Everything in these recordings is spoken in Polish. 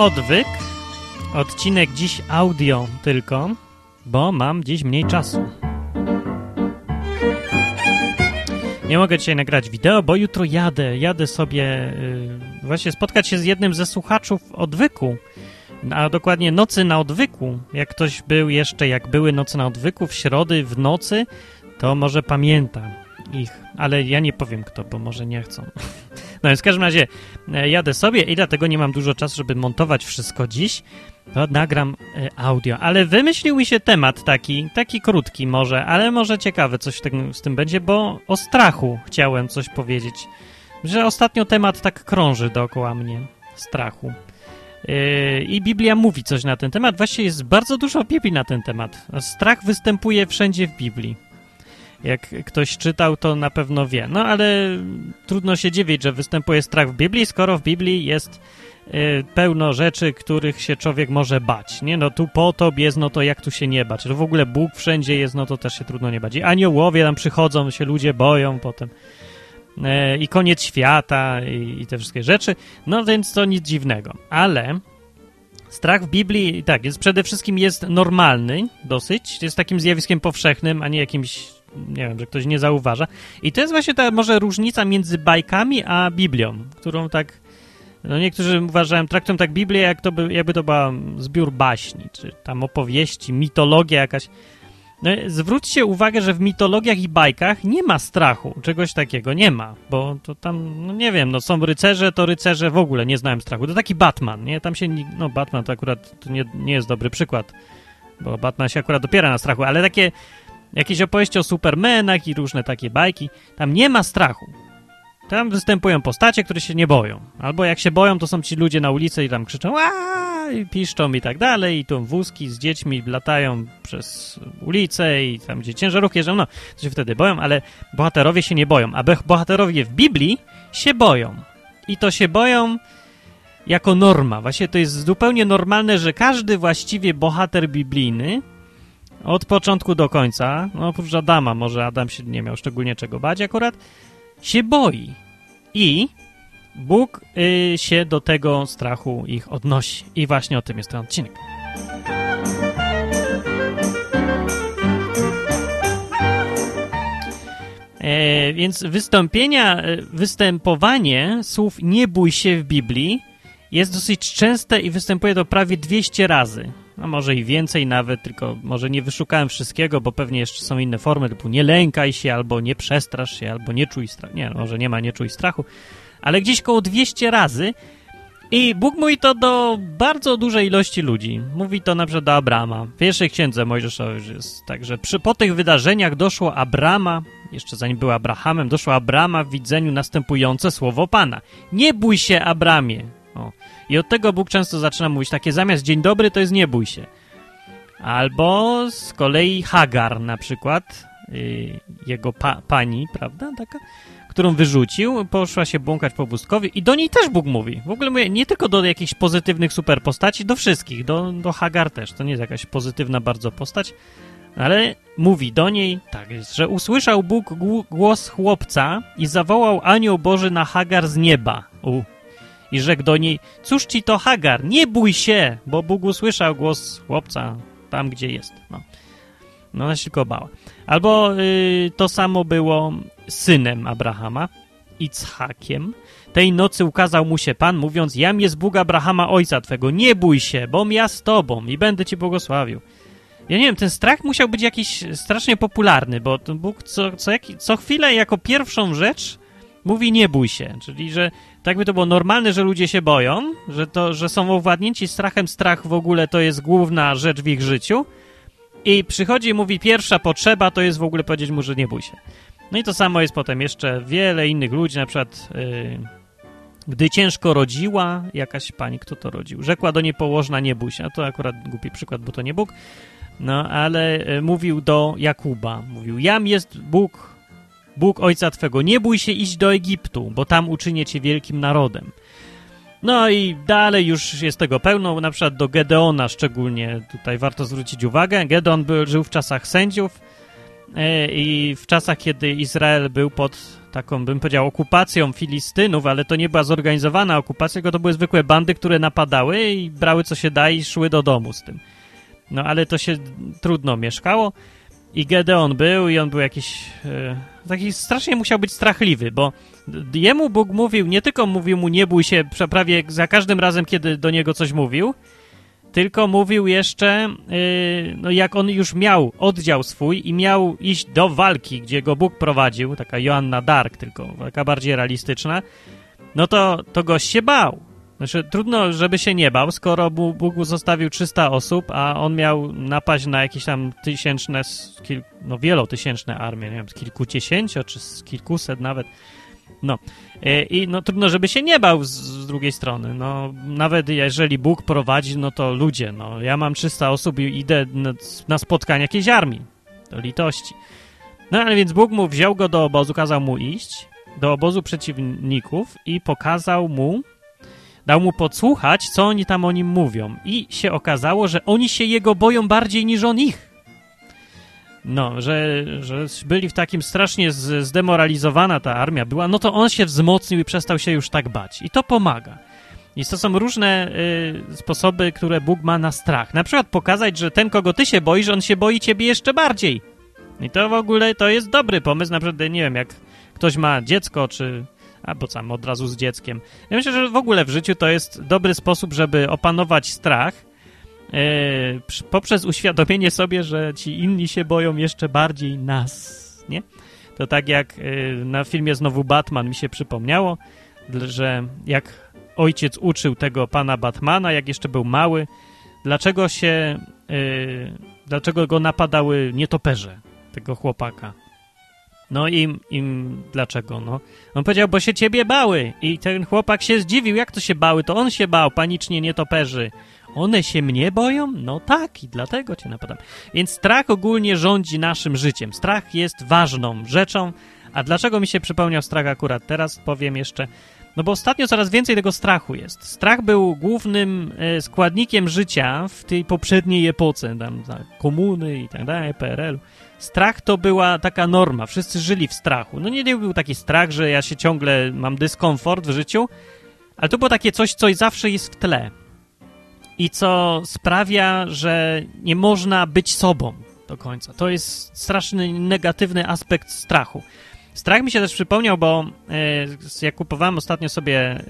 Odwyk. Odcinek dziś audio tylko, bo mam dziś mniej czasu. Nie mogę dzisiaj nagrać wideo, bo jutro jadę sobie właśnie spotkać się z jednym ze słuchaczów Odwyku, a dokładnie Nocy na Odwyku. Jak ktoś był jeszcze, jak były Noce na Odwyku w środy, w nocy, to może pamiętam ich, ale ja nie powiem kto, bo może nie chcą. No więc w każdym razie jadę sobie i dlatego nie mam dużo czasu, żeby montować wszystko dziś. To nagram audio, ale wymyślił mi się temat taki krótki może, ale może ciekawe coś z tym będzie, bo o strachu chciałem coś powiedzieć. Że ostatnio temat tak krąży dookoła mnie, strachu. I Biblia mówi coś na ten temat. Właściwie jest bardzo dużo Biblii na ten temat. Strach występuje wszędzie w Biblii. Jak ktoś czytał, to na pewno wie. No ale trudno się dziwić, że występuje strach w Biblii, skoro w Biblii jest pełno rzeczy, których się człowiek może bać. Nie? No tu potop jest, no to jak tu się nie bać? No w ogóle Bóg wszędzie jest, no to też się trudno nie bać. I aniołowie tam przychodzą, się ludzie boją potem. I koniec świata i te wszystkie rzeczy. No więc to nic dziwnego. Ale strach w Biblii, tak, jest przede wszystkim jest normalny dosyć. Jest takim zjawiskiem powszechnym, a nie jakimś, nie wiem, że ktoś nie zauważa. I to jest właśnie ta może różnica między bajkami a Biblią, którą tak, no niektórzy uważają, traktują tak Biblię, jakby to była zbiór baśni, czy tam opowieści, mitologia jakaś. No, zwróćcie uwagę, że w mitologiach i bajkach nie ma strachu, czegoś takiego nie ma, bo to tam, no nie wiem, no są rycerze, to rycerze w ogóle nie znają strachu. To taki Batman, nie? Tam się, no Batman to akurat to nie jest dobry przykład, bo Batman się akurat opiera na strachu, ale takie jakieś opowieści o Supermanach i różne takie bajki, tam nie ma strachu. Tam występują postacie, które się nie boją. Albo jak się boją, to są ci ludzie na ulicy i tam krzyczą aaa, i piszczą i tak dalej, i tu wózki z dziećmi latają przez ulicę i tam gdzie ciężarówki jeżdżą, no, to się wtedy boją, ale bohaterowie się nie boją. A bohaterowie w Biblii się boją. I to się boją jako norma. Właśnie to jest zupełnie normalne, że każdy właściwie bohater biblijny od początku do końca, no oprócz Adama, może Adam się nie miał szczególnie czego bać akurat, się boi i Bóg się do tego strachu ich odnosi. I właśnie o tym jest ten odcinek. Więc występowanie słów nie bój się w Biblii jest dosyć częste i występuje to prawie 200 razy. A może i więcej nawet, tylko może nie wyszukałem wszystkiego, bo pewnie jeszcze są inne formy typu nie lękaj się, albo nie przestrasz się, albo nie czuj strachu. Nie, może nie ma nie czuj strachu, ale gdzieś koło 200 razy i Bóg mówi to do bardzo dużej ilości ludzi. Mówi to na przykład do Abrama. W pierwszej księdze Mojżeszowej jest tak, że po tych wydarzeniach doszło Abrama, jeszcze zanim był Abrahamem, doszło Abrama w widzeniu następujące słowo Pana. Nie bój się, Abramie. O. I od tego Bóg często zaczyna mówić takie zamiast dzień dobry to jest nie bój się. Albo z kolei Hagar na przykład, jego pani, prawda, taka, którą wyrzucił, poszła się błąkać po wózkowi i do niej też Bóg mówi. W ogóle mówię, nie tylko do jakichś pozytywnych super postaci, do wszystkich, do Hagar też. To nie jest jakaś pozytywna bardzo postać, ale mówi do niej tak, że usłyszał Bóg głos chłopca i zawołał anioł Boży na Hagar z nieba. I rzekł do niej, cóż ci to Hagar, nie bój się, bo Bóg usłyszał głos chłopca tam, gdzie jest. No ona się tylko bała. Albo to samo było synem Abrahama, Icchakiem. Tej nocy ukazał mu się Pan, mówiąc, jam jest Bóg Abrahama, ojca twego, nie bój się, bom ja z tobą i będę ci błogosławił. Ja nie wiem, ten strach musiał być jakiś strasznie popularny, bo Bóg co chwilę jako pierwszą rzecz mówi nie bój się, czyli że tak by to było normalne, że ludzie się boją, że są owładnięci strachem. Strach w ogóle to jest główna rzecz w ich życiu i przychodzi i mówi pierwsza potrzeba to jest w ogóle powiedzieć mu, że nie bój się. No i to samo jest potem jeszcze wiele innych ludzi, na przykład gdy ciężko rodziła jakaś pani, kto to rodził, rzekła do niej położna nie bój się, a to akurat głupi przykład, bo to nie Bóg, no ale mówił do Jakuba, mówił jam jest Bóg ojca twego, nie bój się iść do Egiptu, bo tam uczynię cię wielkim narodem. No i dalej już jest tego pełno, na przykład do Gedeona szczególnie tutaj warto zwrócić uwagę. Gedeon żył w czasach sędziów i w czasach, kiedy Izrael był pod taką, bym powiedział, okupacją Filistynów, ale to nie była zorganizowana okupacja, tylko to były zwykłe bandy, które napadały i brały co się da i szły do domu z tym. No ale to się trudno mieszkało i Gedeon był i on był jakiś... taki strasznie musiał być strachliwy, bo jemu Bóg mówił, nie tylko mówił mu nie bój się prawie za każdym razem, kiedy do niego coś mówił, tylko mówił jeszcze, no jak on już miał oddział swój i miał iść do walki, gdzie go Bóg prowadził, taka Joanna Dark tylko, taka bardziej realistyczna, no to gość się bał. Znaczy trudno, żeby się nie bał, skoro Bóg mu zostawił 300 osób, a on miał napaść na jakieś tam tysięczne, no wielotysięczne armie, nie wiem, z kilkudziesięciu czy z kilkuset nawet. No i no trudno, żeby się nie bał z drugiej strony, no nawet jeżeli Bóg prowadzi, no to ludzie, no ja mam 300 osób i idę na spotkanie jakiejś armii, do litości. No ale więc Bóg mu wziął go do obozu, kazał mu iść, do obozu przeciwników i pokazał mu, dał mu podsłuchać, co oni tam o nim mówią i się okazało, że oni się jego boją bardziej niż on ich. No, że byli w takim strasznie zdemoralizowana ta armia była, no to on się wzmocnił i przestał się już tak bać. I to pomaga. I to są różne sposoby, które Bóg ma na strach. Na przykład pokazać, że ten, kogo ty się boisz, on się boi ciebie jeszcze bardziej. I to w ogóle to jest dobry pomysł. Na przykład, nie wiem, jak ktoś ma dziecko, czy... albo sam od razu z dzieckiem. Ja myślę, że w ogóle w życiu to jest dobry sposób, żeby opanować strach, poprzez uświadomienie sobie, że ci inni się boją jeszcze bardziej nas, nie? To tak jak na filmie znowu Batman mi się przypomniało, że jak ojciec uczył tego pana Batmana, jak jeszcze był mały, dlaczego go napadały nietoperze, tego chłopaka. No im dlaczego, no? On powiedział, bo się ciebie bały i ten chłopak się zdziwił, jak to się bały, to on się bał, panicznie nietoperzy. One się mnie boją? No tak, i dlatego cię napadam. Więc strach ogólnie rządzi naszym życiem. Strach jest ważną rzeczą. A dlaczego mi się przypomniał strach akurat teraz? Powiem jeszcze. No bo ostatnio coraz więcej tego strachu jest. Strach był głównym składnikiem życia w tej poprzedniej epoce, tam komuny i tak dalej, PRL. Strach to była taka norma. Wszyscy żyli w strachu. No nie był taki strach, że ja się ciągle mam dyskomfort w życiu, ale to było takie coś, co zawsze jest w tle. I co sprawia, że nie można być sobą do końca. To jest straszny, negatywny aspekt strachu. Strach mi się też przypomniał, bo jak kupowałem ostatnio sobie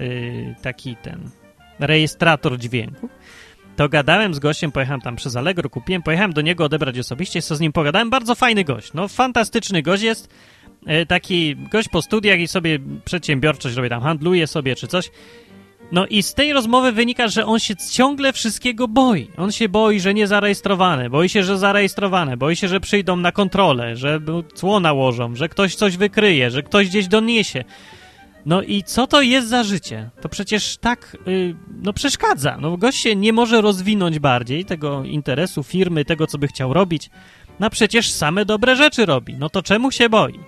taki ten rejestrator dźwięku, to gadałem z gościem, pojechałem tam przez Allegro, kupiłem, pojechałem do niego odebrać osobiście, co z nim pogadałem, bardzo fajny gość, no fantastyczny gość jest, taki gość po studiach i sobie przedsiębiorczość robi, tam handluje sobie czy coś. No i z tej rozmowy wynika, że on się ciągle wszystkiego boi. On się boi, że nie zarejestrowane, boi się, że zarejestrowane, boi się, że przyjdą na kontrolę, że cło nałożą, że ktoś coś wykryje, że ktoś gdzieś doniesie. No i co to jest za życie? To przecież tak, no przeszkadza. No gość się nie może rozwinąć bardziej tego interesu, firmy, tego, co by chciał robić. No przecież same dobre rzeczy robi. No to czemu się boi?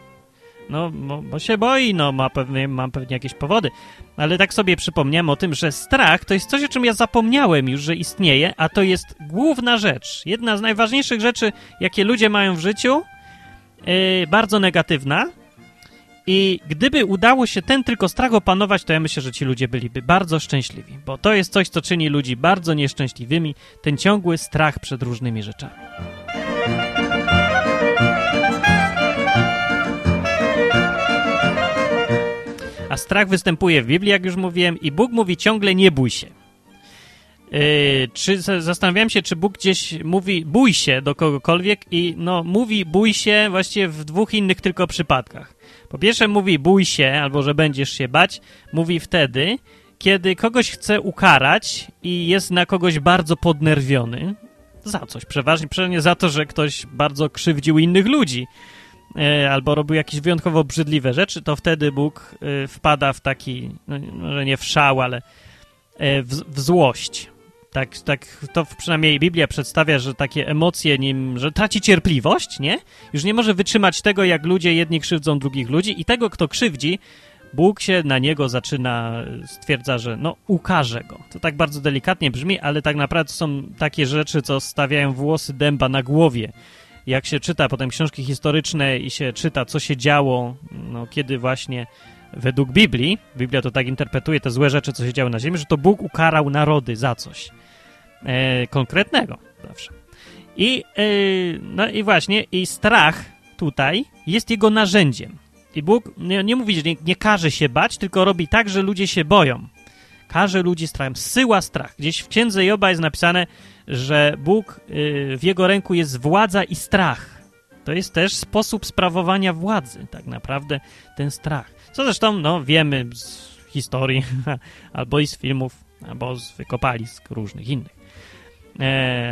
No, bo się boi, no mam pewnie jakieś powody, ale tak sobie przypomniałem o tym, że strach to jest coś, o czym ja zapomniałem już, że istnieje, a to jest główna rzecz, jedna z najważniejszych rzeczy, jakie ludzie mają w życiu, bardzo negatywna i gdyby udało się ten tylko strach opanować, to ja myślę, że ci ludzie byliby bardzo szczęśliwi, bo to jest coś, co czyni ludzi bardzo nieszczęśliwymi, ten ciągły strach przed różnymi rzeczami. A strach występuje w Biblii, jak już mówiłem, i Bóg mówi ciągle nie bój się. Zastanawiałem się, czy Bóg gdzieś mówi bój się do kogokolwiek i no mówi bój się właściwie w dwóch innych tylko przypadkach. Po pierwsze mówi bój się, albo że będziesz się bać, mówi wtedy, kiedy kogoś chce ukarać i jest na kogoś bardzo podnerwiony, za coś przeważnie za to, że ktoś bardzo krzywdził innych ludzi, albo robił jakieś wyjątkowo obrzydliwe rzeczy, to wtedy Bóg wpada w taki, no, może nie w szał, ale w złość. Tak to przynajmniej Biblia przedstawia, że takie emocje nim, że traci cierpliwość, nie? Już nie może wytrzymać tego, jak ludzie jedni krzywdzą drugich ludzi i tego, kto krzywdzi, Bóg się na niego zaczyna, stwierdza, że no ukarze go. To tak bardzo delikatnie brzmi, ale tak naprawdę są takie rzeczy, co stawiają włosy dęba na głowie. jak się czyta potem książki historyczne i się czyta, co się działo, no, kiedy właśnie według Biblii, Biblia to tak interpretuje te złe rzeczy, co się działy na ziemi, że to Bóg ukarał narody za coś konkretnego zawsze. No i właśnie, i strach tutaj jest jego narzędziem. I Bóg nie mówi, że nie każe się bać, tylko robi tak, że ludzie się boją. Każe ludzi strachem, zsyła strach. Gdzieś w Księdze Joba jest napisane, że Bóg, w jego ręku jest władza i strach. To jest też sposób sprawowania władzy, tak naprawdę, ten strach. Co zresztą, no, wiemy z historii, albo i z filmów, albo z wykopalisk różnych innych.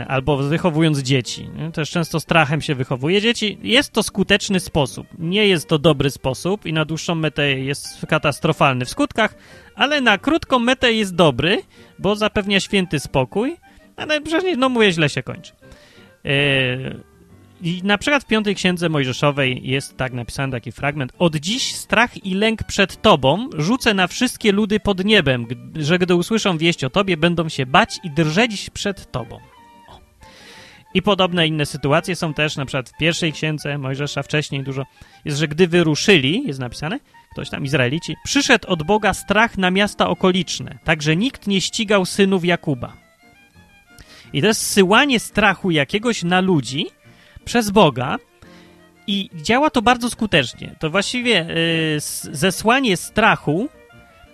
Albo wychowując dzieci. Też często strachem się wychowuje dzieci. Jest to skuteczny sposób. Nie jest to dobry sposób i na dłuższą metę jest katastrofalny w skutkach, ale na krótką metę jest dobry, bo zapewnia święty spokój, ale przecież, no mówię, źle się kończy. I na przykład w 5 Księdze Mojżeszowej jest tak napisany taki fragment: od dziś strach i lęk przed Tobą rzucę na wszystkie ludy pod niebem, że gdy usłyszą wieść o Tobie, będą się bać i drżeć przed Tobą. O. I podobne inne sytuacje są też na przykład w 1 Księdze Mojżesza, wcześniej dużo jest, że gdy wyruszyli, jest napisane, ktoś tam, Izraelici, przyszedł od Boga strach na miasta okoliczne, tak że nikt nie ścigał synów Jakuba. I to jest zsyłanie strachu jakiegoś na ludzi przez Boga i działa to bardzo skutecznie. To właściwie zesłanie strachu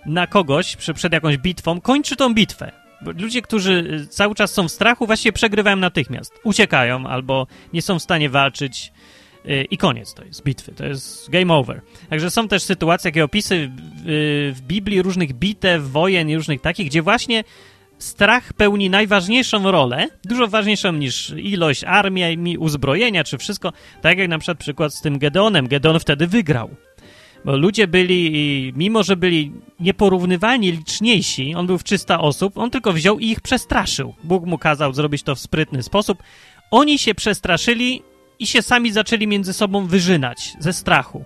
na kogoś przed jakąś bitwą kończy tą bitwę. Ludzie, którzy cały czas są w strachu, właściwie przegrywają natychmiast. Uciekają albo nie są w stanie walczyć i koniec to jest bitwy. To jest game over. Także są też sytuacje, jakie opisy w Biblii różnych bitew, wojen i różnych takich, gdzie właśnie strach pełni najważniejszą rolę, dużo ważniejszą niż ilość armii, uzbrojenia czy wszystko, tak jak na przykład z tym Gedeonem. Gedeon wtedy wygrał, bo ludzie byli, mimo że byli nieporównywalnie liczniejsi, on był w 300 osób, on tylko wziął i ich przestraszył. Bóg mu kazał zrobić to w sprytny sposób. Oni się przestraszyli i się sami zaczęli między sobą wyrzynać ze strachu.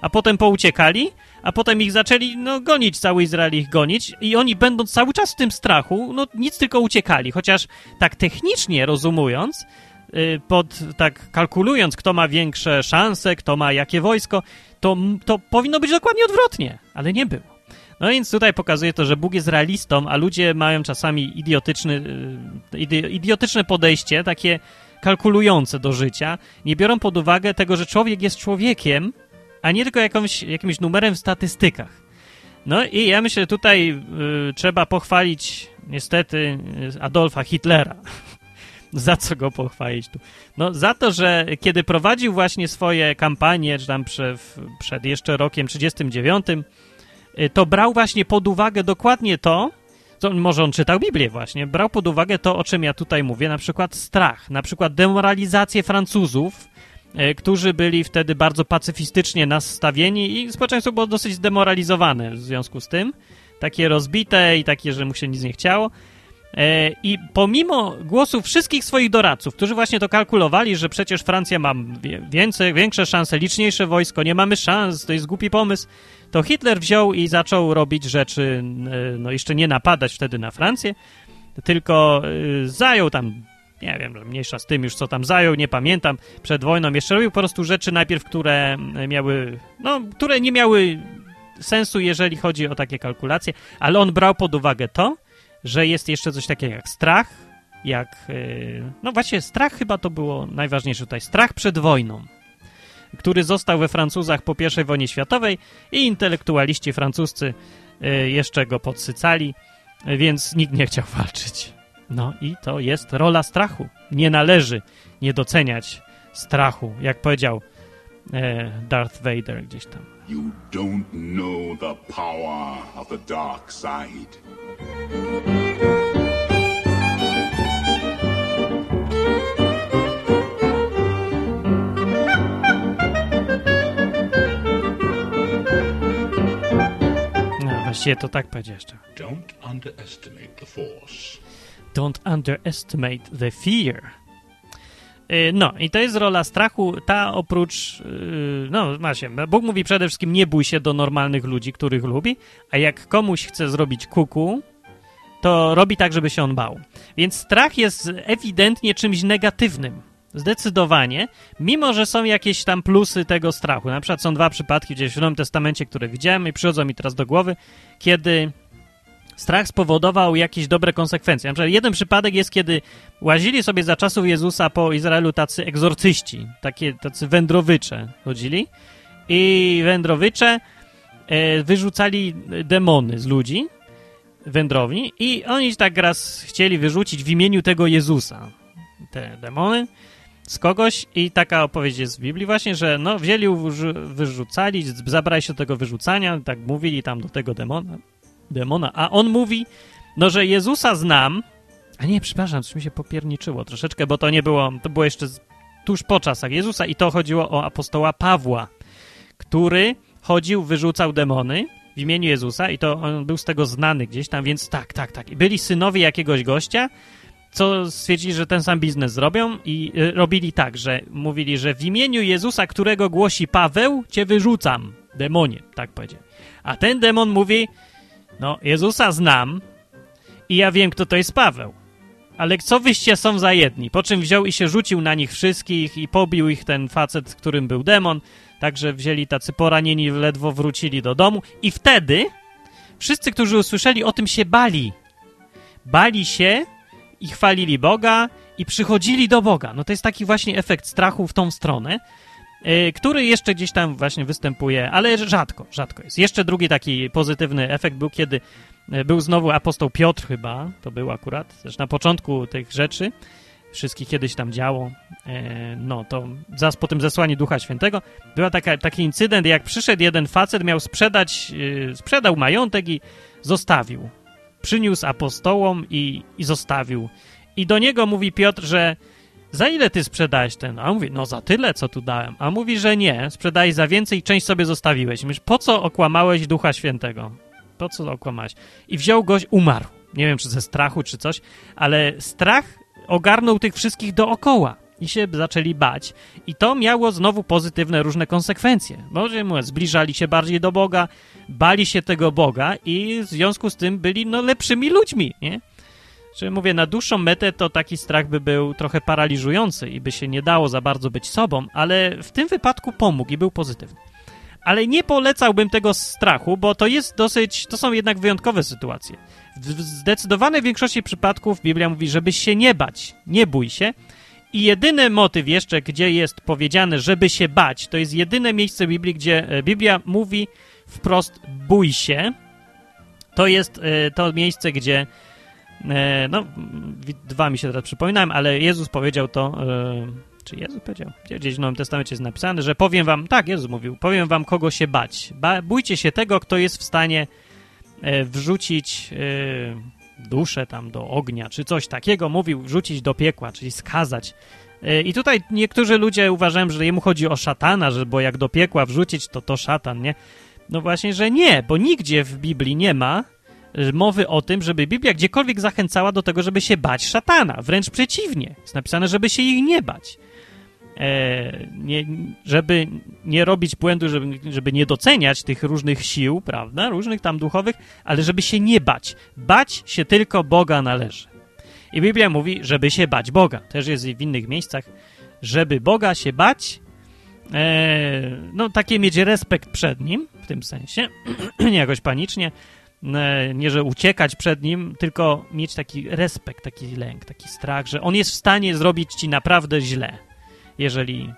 A potem pouciekali, a potem ich zaczęli gonić, cały Izrael ich gonić i oni będąc cały czas w tym strachu, nic, tylko uciekali. Chociaż tak technicznie rozumując, tak kalkulując, kto ma większe szanse, kto ma jakie wojsko, to powinno być dokładnie odwrotnie, ale nie było. No więc tutaj pokazuje to, że Bóg jest realistą, a ludzie mają czasami idiotyczne podejście, takie kalkulujące do życia. Nie biorą pod uwagę tego, że człowiek jest człowiekiem, a nie tylko jakimś numerem w statystykach. No i ja myślę, tutaj trzeba pochwalić niestety Adolfa Hitlera. Za co go pochwalić tu? No za to, że kiedy prowadził właśnie swoje kampanie, czy tam przed jeszcze rokiem 1939, to brał właśnie pod uwagę dokładnie to, może on czytał Biblię właśnie, brał pod uwagę to, o czym ja tutaj mówię, na przykład strach, na przykład demoralizację Francuzów, którzy byli wtedy bardzo pacyfistycznie nastawieni i społeczeństwo było dosyć zdemoralizowane w związku z tym. Takie rozbite i takie, że mu się nic nie chciało. I pomimo głosów wszystkich swoich doradców, którzy właśnie to kalkulowali, że przecież Francja ma większe szanse, liczniejsze wojsko, nie mamy szans, to jest głupi pomysł, to Hitler wziął i zaczął robić rzeczy, jeszcze nie napadać wtedy na Francję, tylko zajął tam, nie wiem, mniejsza z tym już, co tam zajął, nie pamiętam, przed wojną jeszcze robił po prostu rzeczy najpierw, które miały, które nie miały sensu, jeżeli chodzi o takie kalkulacje, ale on brał pod uwagę to, że jest jeszcze coś takiego jak strach, strach chyba to było najważniejsze tutaj, strach przed wojną, który został we Francuzach po I wojnie światowej i intelektualiści francuscy jeszcze go podsycali, więc nikt nie chciał walczyć. No i to jest rola strachu. Nie należy nie doceniać strachu, jak powiedział Darth Vader gdzieś tam. You don't know the power of the dark side. No, właściwie to tak powiedział jeszcze. Don't underestimate the force. Don't underestimate the fear. No, i to jest rola strachu, ta oprócz... właśnie, Bóg mówi przede wszystkim nie bój się do normalnych ludzi, których lubi, a jak komuś chce zrobić kuku, to robi tak, żeby się on bał. Więc strach jest ewidentnie czymś negatywnym. Zdecydowanie, mimo że są jakieś tam plusy tego strachu. Na przykład są dwa przypadki gdzieś w Nowym Testamencie, które widziałem i przychodzą mi teraz do głowy, kiedy strach spowodował jakieś dobre konsekwencje. Na przykład jeden przypadek jest, kiedy łazili sobie za czasów Jezusa po Izraelu tacy egzorcyści, tacy wędrowycze chodzili i wędrowycze wyrzucali demony z ludzi wędrowni i oni tak raz chcieli wyrzucić w imieniu tego Jezusa te demony z kogoś i taka opowieść jest w Biblii właśnie, że no wzięli, wyrzucali, zabrali się do tego wyrzucania, tak mówili tam do tego demona, a on mówi, no, że Jezusa znam, a nie, przepraszam, coś mi się popierniczyło troszeczkę, bo to było jeszcze tuż po czasach Jezusa i to chodziło o apostoła Pawła, który chodził, wyrzucał demony w imieniu Jezusa i to on był z tego znany gdzieś tam, więc tak. I byli synowie jakiegoś gościa, co stwierdzili, że ten sam biznes zrobią i robili tak, że mówili, że w imieniu Jezusa, którego głosi Paweł, cię wyrzucam, demonie, tak powiedzieli. A ten demon mówi, no, Jezusa znam i ja wiem, kto to jest Paweł, ale co wyście są za jedni? Po czym wziął i się rzucił na nich wszystkich i pobił ich ten facet, którym był demon, także wzięli tacy poranieni, ledwo wrócili do domu i wtedy wszyscy, którzy usłyszeli o tym, się bali. Bali się i chwalili Boga i przychodzili do Boga. No to jest taki właśnie efekt strachu w tą stronę, który jeszcze gdzieś tam właśnie występuje, ale rzadko jest. Jeszcze drugi taki pozytywny efekt był, kiedy był znowu apostoł Piotr chyba, to był akurat, też na początku tych rzeczy, wszystkich kiedyś tam działo, no to zaraz po tym zesłaniu Ducha Świętego był taki incydent, jak przyszedł jeden facet, miał sprzedał majątek i zostawił. Przyniósł apostołom i zostawił. I do niego mówi Piotr, że za ile ty sprzedałeś ten? A on mówi, no za tyle, co tu dałem. A mówi, że nie, sprzedałeś za więcej, część sobie zostawiłeś. Myślisz, po co okłamałeś Ducha Świętego? Po co okłamałeś? I wziął goś, umarł. Nie wiem, czy ze strachu, czy coś, ale strach ogarnął tych wszystkich dookoła i się zaczęli bać. I to miało znowu pozytywne różne konsekwencje. Może mówię, zbliżali się bardziej do Boga, bali się tego Boga i w związku z tym byli no, lepszymi ludźmi, nie? Czyli mówię, na dłuższą metę to taki strach by był trochę paraliżujący i by się nie dało za bardzo być sobą, ale w tym wypadku pomógł i był pozytywny. Ale nie polecałbym tego strachu, bo to są jednak wyjątkowe sytuacje. W zdecydowanej większości przypadków Biblia mówi, żebyś się nie bać, nie bój się. I jedyny motyw jeszcze, gdzie jest powiedziane, żeby się bać, to jest jedyne miejsce Biblii, gdzie Biblia mówi wprost bój się. To jest to miejsce, gdzie no, dwa mi się teraz przypominałem, ale Jezus powiedział to, czy Jezus powiedział? Gdzieś w Nowym Testamencie jest napisane, że powiem wam, tak, Jezus mówił, powiem wam, kogo się bać. Bójcie się tego, kto jest w stanie wrzucić duszę tam do ognia, czy coś takiego, mówił, wrzucić do piekła, czyli skazać. I tutaj niektórzy ludzie uważają, że jemu chodzi o szatana, że bo jak do piekła wrzucić, to szatan, nie? No właśnie, że nie, bo nigdzie w Biblii nie ma mowy o tym, żeby Biblia gdziekolwiek zachęcała do tego, żeby się bać szatana. Wręcz przeciwnie. Jest napisane, żeby się ich nie bać. Żeby nie robić błędu, żeby nie doceniać tych różnych sił, prawda, różnych tam duchowych, ale żeby się nie bać. Bać się tylko Boga należy. I Biblia mówi, żeby się bać Boga. Też jest w innych miejscach, żeby Boga się bać, no takie mieć respekt przed Nim, w tym sensie, nie jakoś panicznie, nie, że uciekać przed Nim, tylko mieć taki respekt, taki lęk, taki strach, że On jest w stanie zrobić ci naprawdę źle, jeżeli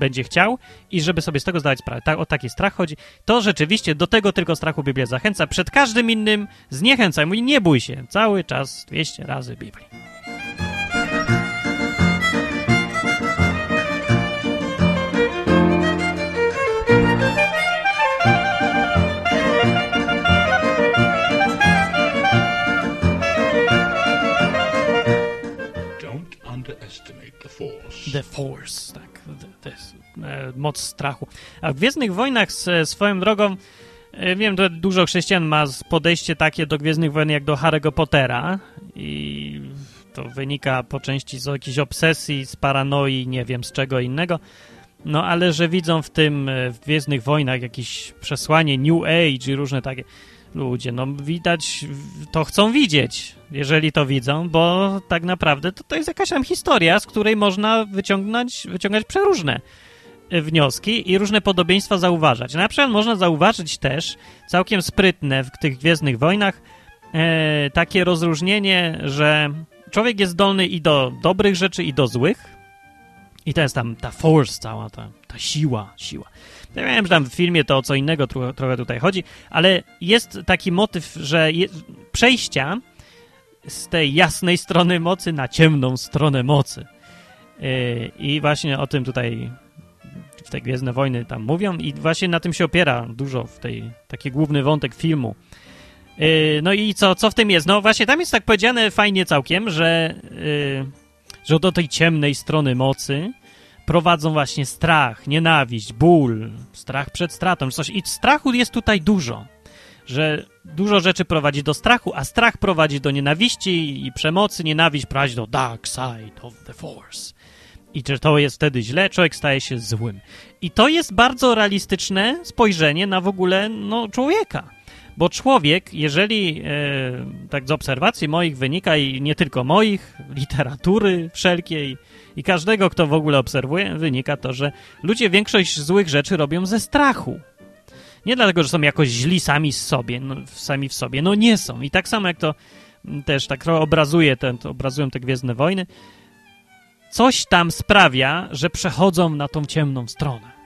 będzie chciał i żeby sobie z tego zdawać sprawę. O taki strach chodzi. To rzeczywiście do tego tylko strachu Biblia zachęca. Przed każdym innym zniechęca. Mówi, nie bój się. Cały czas 200 razy Biblii. The Force, tak, to jest moc strachu. A w Gwiezdnych Wojnach swoją drogą, wiem, że dużo chrześcijan ma podejście takie do Gwiezdnych Wojen jak do Harry'ego Pottera i to wynika po części z jakiejś obsesji, z paranoi, nie wiem, z czego innego, no ale że widzą w Gwiezdnych Wojnach jakieś przesłanie New Age i różne takie. ludzie, no widać, to chcą widzieć, jeżeli to widzą, bo tak naprawdę to jest jakaś tam historia, z której można wyciągać przeróżne wnioski i różne podobieństwa zauważać. Na przykład można zauważyć też całkiem sprytne w tych Gwiezdnych Wojnach takie rozróżnienie, że człowiek jest zdolny i do dobrych rzeczy, i do złych. I to jest tam ta force cała, ta siła. Ja wiem, że tam w filmie to o co innego trochę tutaj chodzi, ale jest taki motyw, że przejścia z tej jasnej strony mocy na ciemną stronę mocy. I właśnie o tym tutaj w te Gwiezdne Wojny tam mówią i właśnie na tym się opiera dużo w tej, taki główny wątek filmu. No i co w tym jest? No właśnie tam jest tak powiedziane fajnie całkiem, że do tej ciemnej strony mocy prowadzą właśnie strach, nienawiść, ból, strach przed stratą, coś. I strachu jest tutaj dużo, że dużo rzeczy prowadzi do strachu, a strach prowadzi do nienawiści i przemocy, nienawiść prowadzi do dark side of the force. I że to jest wtedy źle, człowiek staje się złym. I to jest bardzo realistyczne spojrzenie na w ogóle człowieka. Bo człowiek, jeżeli tak z obserwacji moich wynika i nie tylko moich, literatury wszelkiej i każdego, kto w ogóle obserwuje, wynika to, że ludzie większość złych rzeczy robią ze strachu. Nie dlatego, że są jakoś źli sami w sobie, nie są. I tak samo jak to też tak obrazują te Gwiezdne Wojny, coś tam sprawia, że przechodzą na tą ciemną stronę.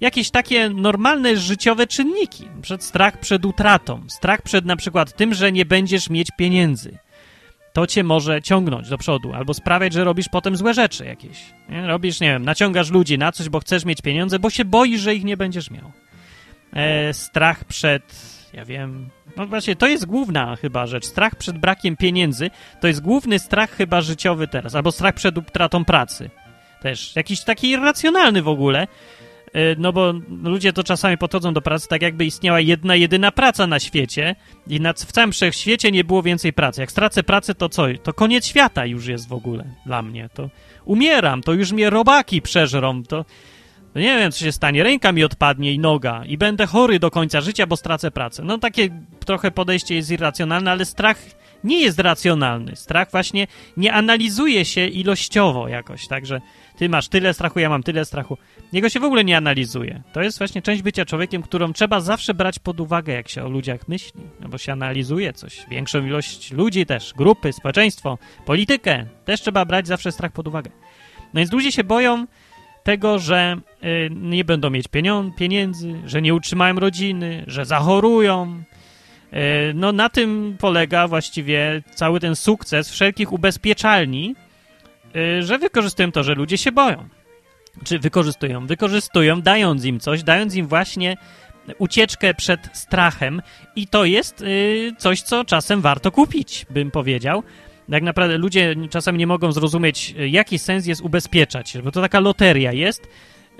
Jakieś takie normalne życiowe czynniki. Strach przed utratą, strach przed na przykład tym, że nie będziesz mieć pieniędzy. To cię może ciągnąć do przodu albo sprawiać, że robisz potem złe rzeczy jakieś. Robisz, naciągasz ludzi na coś, bo chcesz mieć pieniądze, bo się boisz, że ich nie będziesz miał. Strach przed, właśnie to jest główna chyba rzecz. Strach przed brakiem pieniędzy to jest główny strach chyba życiowy teraz, albo strach przed utratą pracy. Też jakiś taki irracjonalny w ogóle, no bo ludzie to czasami podchodzą do pracy tak jakby istniała jedna, jedyna praca na świecie i w całym wszechświecie nie było więcej pracy. Jak stracę pracę, to co? To koniec świata już jest w ogóle dla mnie. To umieram, to już mnie robaki przeżrą, to nie wiem, co się stanie. Ręka mi odpadnie i noga i będę chory do końca życia, bo stracę pracę. No takie trochę podejście jest irracjonalne, ale strach nie jest racjonalny. Strach właśnie nie analizuje się ilościowo jakoś, także ty masz tyle strachu, ja mam tyle strachu. Jego się w ogóle nie analizuje. To jest właśnie część bycia człowiekiem, którą trzeba zawsze brać pod uwagę, jak się o ludziach myśli, bo się analizuje coś. Większą ilość ludzi też, grupy, społeczeństwo, politykę. Też trzeba brać zawsze strach pod uwagę. No więc ludzie się boją tego, że nie będą mieć pieniędzy, że nie utrzymają rodziny, że zachorują. No na tym polega właściwie cały ten sukces wszelkich ubezpieczalni, że wykorzystują to, że ludzie się boją. Czy wykorzystują? Wykorzystują, dając im coś, dając im właśnie ucieczkę przed strachem i to jest coś, co czasem warto kupić, bym powiedział. Tak naprawdę ludzie czasem nie mogą zrozumieć, jaki sens jest ubezpieczać się, bo to taka loteria jest,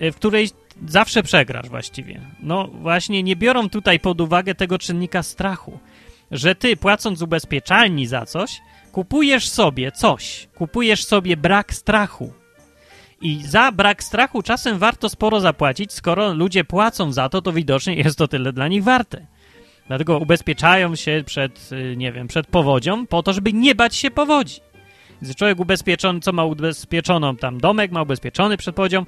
w której zawsze przegrasz właściwie. No właśnie nie biorą tutaj pod uwagę tego czynnika strachu, że ty płacąc ubezpieczalni za coś, kupujesz sobie coś, kupujesz sobie brak strachu. I za brak strachu czasem warto sporo zapłacić, skoro ludzie płacą za to, to widocznie jest to tyle dla nich warte. Dlatego ubezpieczają się przed powodzią, po to, żeby nie bać się powodzi. Więc człowiek ubezpieczony, co ma ubezpieczoną tam domek, ma ubezpieczony przed powodzią,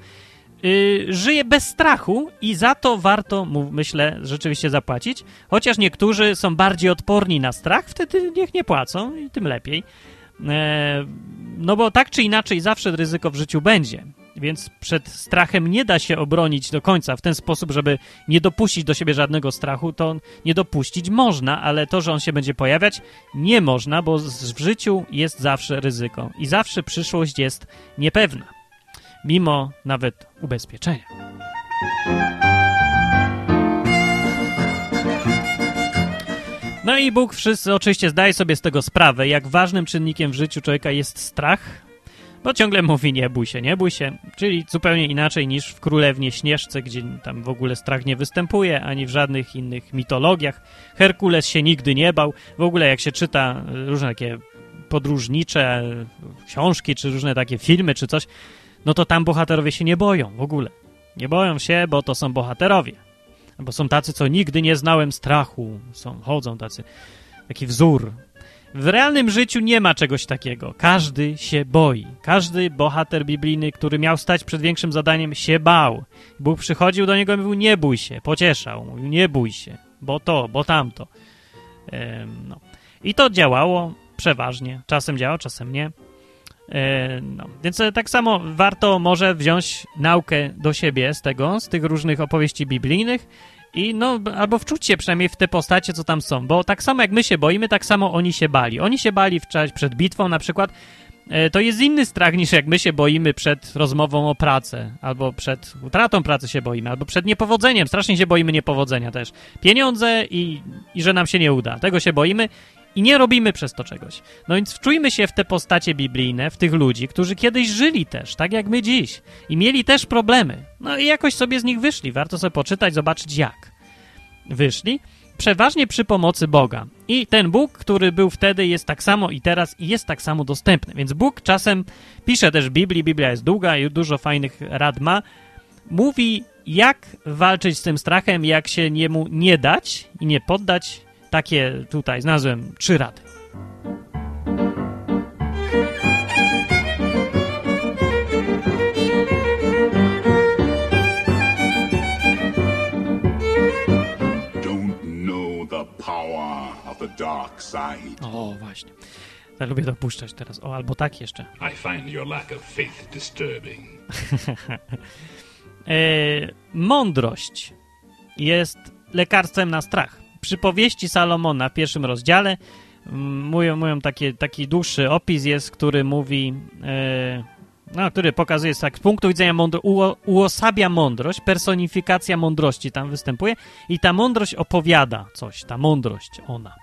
żyje bez strachu i za to warto mu, myślę, rzeczywiście zapłacić. Chociaż niektórzy są bardziej odporni na strach, wtedy niech nie płacą i tym lepiej. No bo tak czy inaczej zawsze ryzyko w życiu będzie, więc przed strachem nie da się obronić do końca w ten sposób, żeby nie dopuścić do siebie żadnego strachu, to nie dopuścić można, ale to, że on się będzie pojawiać, nie można, bo w życiu jest zawsze ryzyko i zawsze przyszłość jest niepewna, mimo nawet ubezpieczenia. No i Bóg wszyscy oczywiście zdaje sobie z tego sprawę, jak ważnym czynnikiem w życiu człowieka jest strach, bo ciągle mówi nie bój się, czyli zupełnie inaczej niż w Królewnie Śnieżce, gdzie tam w ogóle strach nie występuje, ani w żadnych innych mitologiach. Herkules się nigdy nie bał. W ogóle jak się czyta różne takie podróżnicze książki, czy różne takie filmy, czy coś, no to tam bohaterowie się nie boją w ogóle. Nie boją się, bo to są bohaterowie. Bo są tacy, co nigdy nie znałem strachu. Chodzą tacy. Taki wzór. W realnym życiu nie ma czegoś takiego. Każdy się boi. Każdy bohater biblijny, który miał stać przed większym zadaniem, się bał. Bóg przychodził do niego i mówił, nie bój się. Pocieszał. Mówił, nie bój się. Bo to, bo tamto. No. I to działało przeważnie. Czasem działa, czasem nie. No. Więc tak samo warto może wziąć naukę do siebie z tego, z tych różnych opowieści biblijnych i no, albo wczuć się przynajmniej w te postacie, co tam są, bo tak samo jak my się boimy, tak samo oni się bali. Oni się bali przed bitwą na przykład. To jest inny strach niż jak my się boimy przed rozmową o pracę, albo przed utratą pracy się boimy, albo przed niepowodzeniem. Strasznie się boimy niepowodzenia też. Pieniądze i że nam się nie uda. Tego się boimy. I nie robimy przez to czegoś. No więc wczujmy się w te postacie biblijne, w tych ludzi, którzy kiedyś żyli też, tak jak my dziś. I mieli też problemy. No i jakoś sobie z nich wyszli. Warto sobie poczytać, zobaczyć jak wyszli. Przeważnie przy pomocy Boga. I ten Bóg, który był wtedy, jest tak samo i teraz i jest tak samo dostępny. Więc Bóg czasem pisze też w Biblii. Biblia jest długa i dużo fajnych rad ma. Mówi, jak walczyć z tym strachem, jak się jemu nie dać i nie poddać. Takie tutaj znalazłem 3 rady. Don't know the power of the dark side. O, właśnie. Ja lubię to puszczać teraz. O, albo tak jeszcze. I find your lack of faith disturbing. Mądrość jest lekarstwem na strach. Przypowieści Salomona w 1 rozdziale mówią taki dłuższy opis jest, który mówi, który pokazuje tak, z punktu widzenia uosabia mądrość, personifikacja mądrości tam występuje i ta mądrość opowiada coś, ta mądrość ona.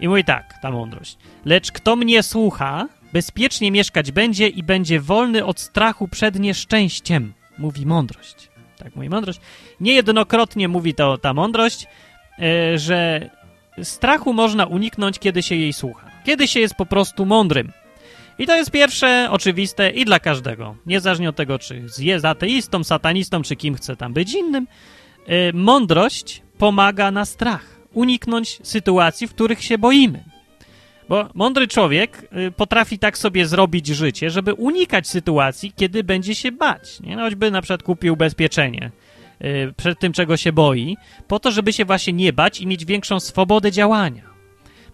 I mówi tak, ta mądrość. Lecz kto mnie słucha, bezpiecznie mieszkać będzie i będzie wolny od strachu przed nieszczęściem, mówi mądrość. Tak mówi mądrość. Niejednokrotnie mówi to ta mądrość, że strachu można uniknąć, kiedy się jej słucha. Kiedy się jest po prostu mądrym. I to jest pierwsze, oczywiste i dla każdego. Niezależnie od tego, czy jest ateistą, satanistą, czy kim chce tam być innym. Mądrość pomaga na strach. Uniknąć sytuacji, w których się boimy. Bo mądry człowiek potrafi tak sobie zrobić życie, żeby unikać sytuacji, kiedy będzie się bać. Nie? No, choćby na przykład kupił ubezpieczenie przed tym, czego się boi, po to, żeby się właśnie nie bać i mieć większą swobodę działania.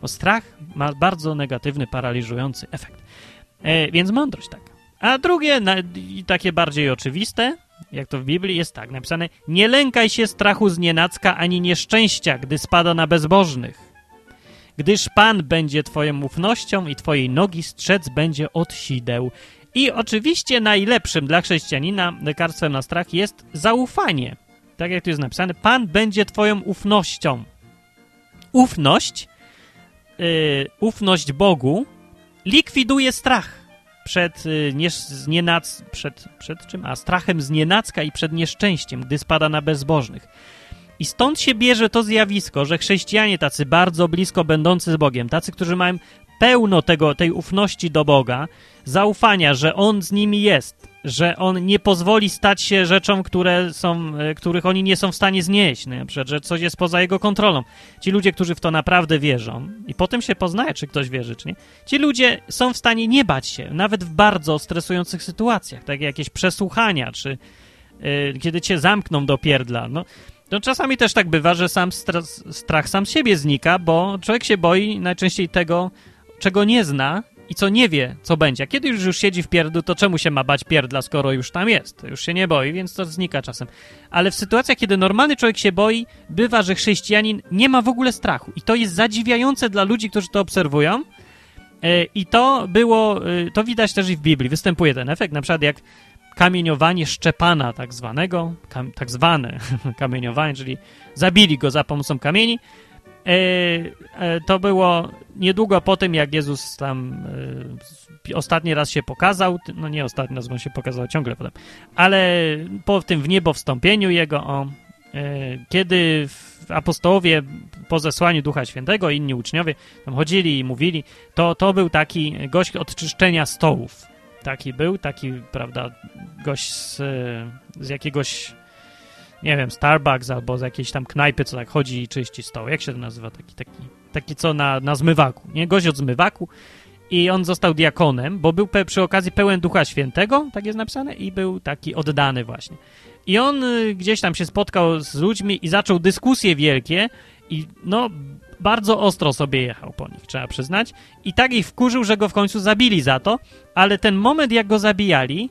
Bo strach ma bardzo negatywny, paraliżujący efekt. Więc mądrość taka. A drugie, i takie bardziej oczywiste, jak to w Biblii, jest tak napisane, nie lękaj się strachu znienacka ani nieszczęścia, gdy spada na bezbożnych, gdyż Pan będzie twoją ufnością i twojej nogi strzec będzie od sideł. I oczywiście najlepszym dla chrześcijanina lekarstwem na strach jest zaufanie. Tak jak tu jest napisane, Pan będzie twoją ufnością. Ufność Bogu likwiduje strach przed czym? A strachem znienacka i przed nieszczęściem, gdy spada na bezbożnych. I stąd się bierze to zjawisko, że chrześcijanie tacy bardzo blisko będący z Bogiem, tacy, którzy mają pełno tej ufności do Boga, zaufania, że On z nimi jest, że On nie pozwoli stać się rzeczom, których oni nie są w stanie znieść, na przykład, że coś jest poza Jego kontrolą. Ci ludzie, którzy w to naprawdę wierzą i potem się poznaje, czy ktoś wierzy, czy nie, ci ludzie są w stanie nie bać się, nawet w bardzo stresujących sytuacjach, takie jakieś przesłuchania, czy kiedy cię zamkną do pierdla, no. No czasami też tak bywa, że sam strach sam z siebie znika, bo człowiek się boi najczęściej tego, czego nie zna i co nie wie, co będzie. A kiedy już siedzi w pierdlu, to czemu się ma bać pierdla, skoro już tam jest? Już się nie boi, więc to znika czasem. Ale w sytuacjach, kiedy normalny człowiek się boi, bywa, że chrześcijanin nie ma w ogóle strachu. I to jest zadziwiające dla ludzi, którzy to obserwują. I to widać też i w Biblii. Występuje ten efekt, na przykład jak kamieniowanie Szczepana tak zwane kamieniowanie, czyli zabili go za pomocą kamieni. To było niedługo po tym, jak Jezus tam ostatni raz się pokazał, no nie ostatni raz, bo on się pokazał ciągle potem, ale po tym w niebo wstąpieniu jego, kiedy apostołowie po zesłaniu Ducha Świętego, inni uczniowie tam chodzili i mówili, to był taki gość od czyszczenia stołów. Taki był, prawda, gość z jakiegoś nie wiem, Starbucks albo z jakiejś tam knajpy, co tak chodzi i czyści stoł. Jak się to nazywa? Taki co na zmywaku, nie? Gość od zmywaku. I on został diakonem, bo był przy okazji pełen Ducha Świętego, tak jest napisane, i był taki oddany właśnie. I on gdzieś tam się spotkał z ludźmi i zaczął dyskusje wielkie i no bardzo ostro sobie jechał po nich, trzeba przyznać. I tak ich wkurzył, że go w końcu zabili za to, ale ten moment, jak go zabijali,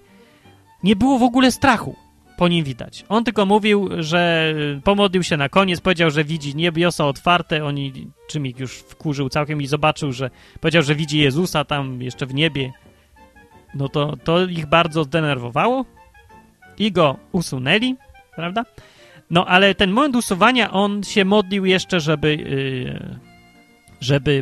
nie było w ogóle strachu po nim widać. On tylko mówił, że pomodlił się na koniec, powiedział, że widzi niebiosa otwarte, oni czym ich już wkurzył całkiem i zobaczył, że powiedział, że widzi Jezusa tam jeszcze w niebie. No to ich bardzo zdenerwowało i go usunęli, prawda? No ale ten moment usuwania, on się modlił jeszcze, żeby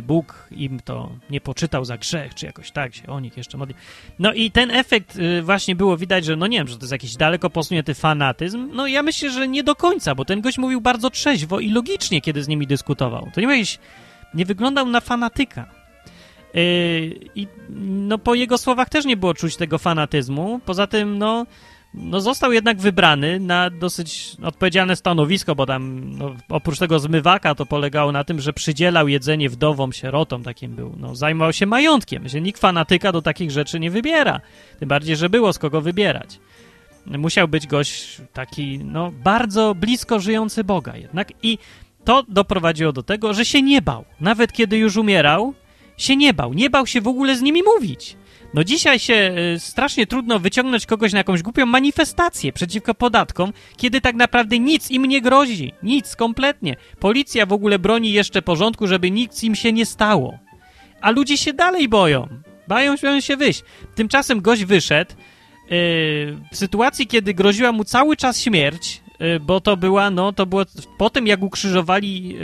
Bóg im to nie poczytał za grzech, czy jakoś tak się o nich jeszcze modlił. No i ten efekt właśnie było widać, że no nie wiem, że to jest jakiś daleko posunięty fanatyzm. No ja myślę, że nie do końca, bo ten gość mówił bardzo trzeźwo i logicznie, kiedy z nimi dyskutował. To nie wyglądał na fanatyka. I no po jego słowach też nie było czuć tego fanatyzmu. Poza tym, no został jednak wybrany na dosyć odpowiedzialne stanowisko, bo tam oprócz tego zmywaka to polegało na tym, że przydzielał jedzenie wdowom, sierotom, takim był. No, zajmował się majątkiem. Nikt fanatyka do takich rzeczy nie wybiera. Tym bardziej, że było z kogo wybierać. Musiał być gość taki, no, bardzo blisko żyjący Boga jednak. I to doprowadziło do tego, że się nie bał. Nawet kiedy już umierał, się nie bał. Nie bał się w ogóle z nimi mówić. No dzisiaj się strasznie trudno wyciągnąć kogoś na jakąś głupią manifestację przeciwko podatkom, kiedy tak naprawdę nic im nie grozi. Nic, kompletnie. Policja w ogóle broni jeszcze porządku, żeby nic im się nie stało. A ludzie się dalej boją. Boją się wyjść. Tymczasem gość wyszedł w sytuacji, kiedy groziła mu cały czas śmierć, bo to było po tym, jak ukrzyżowali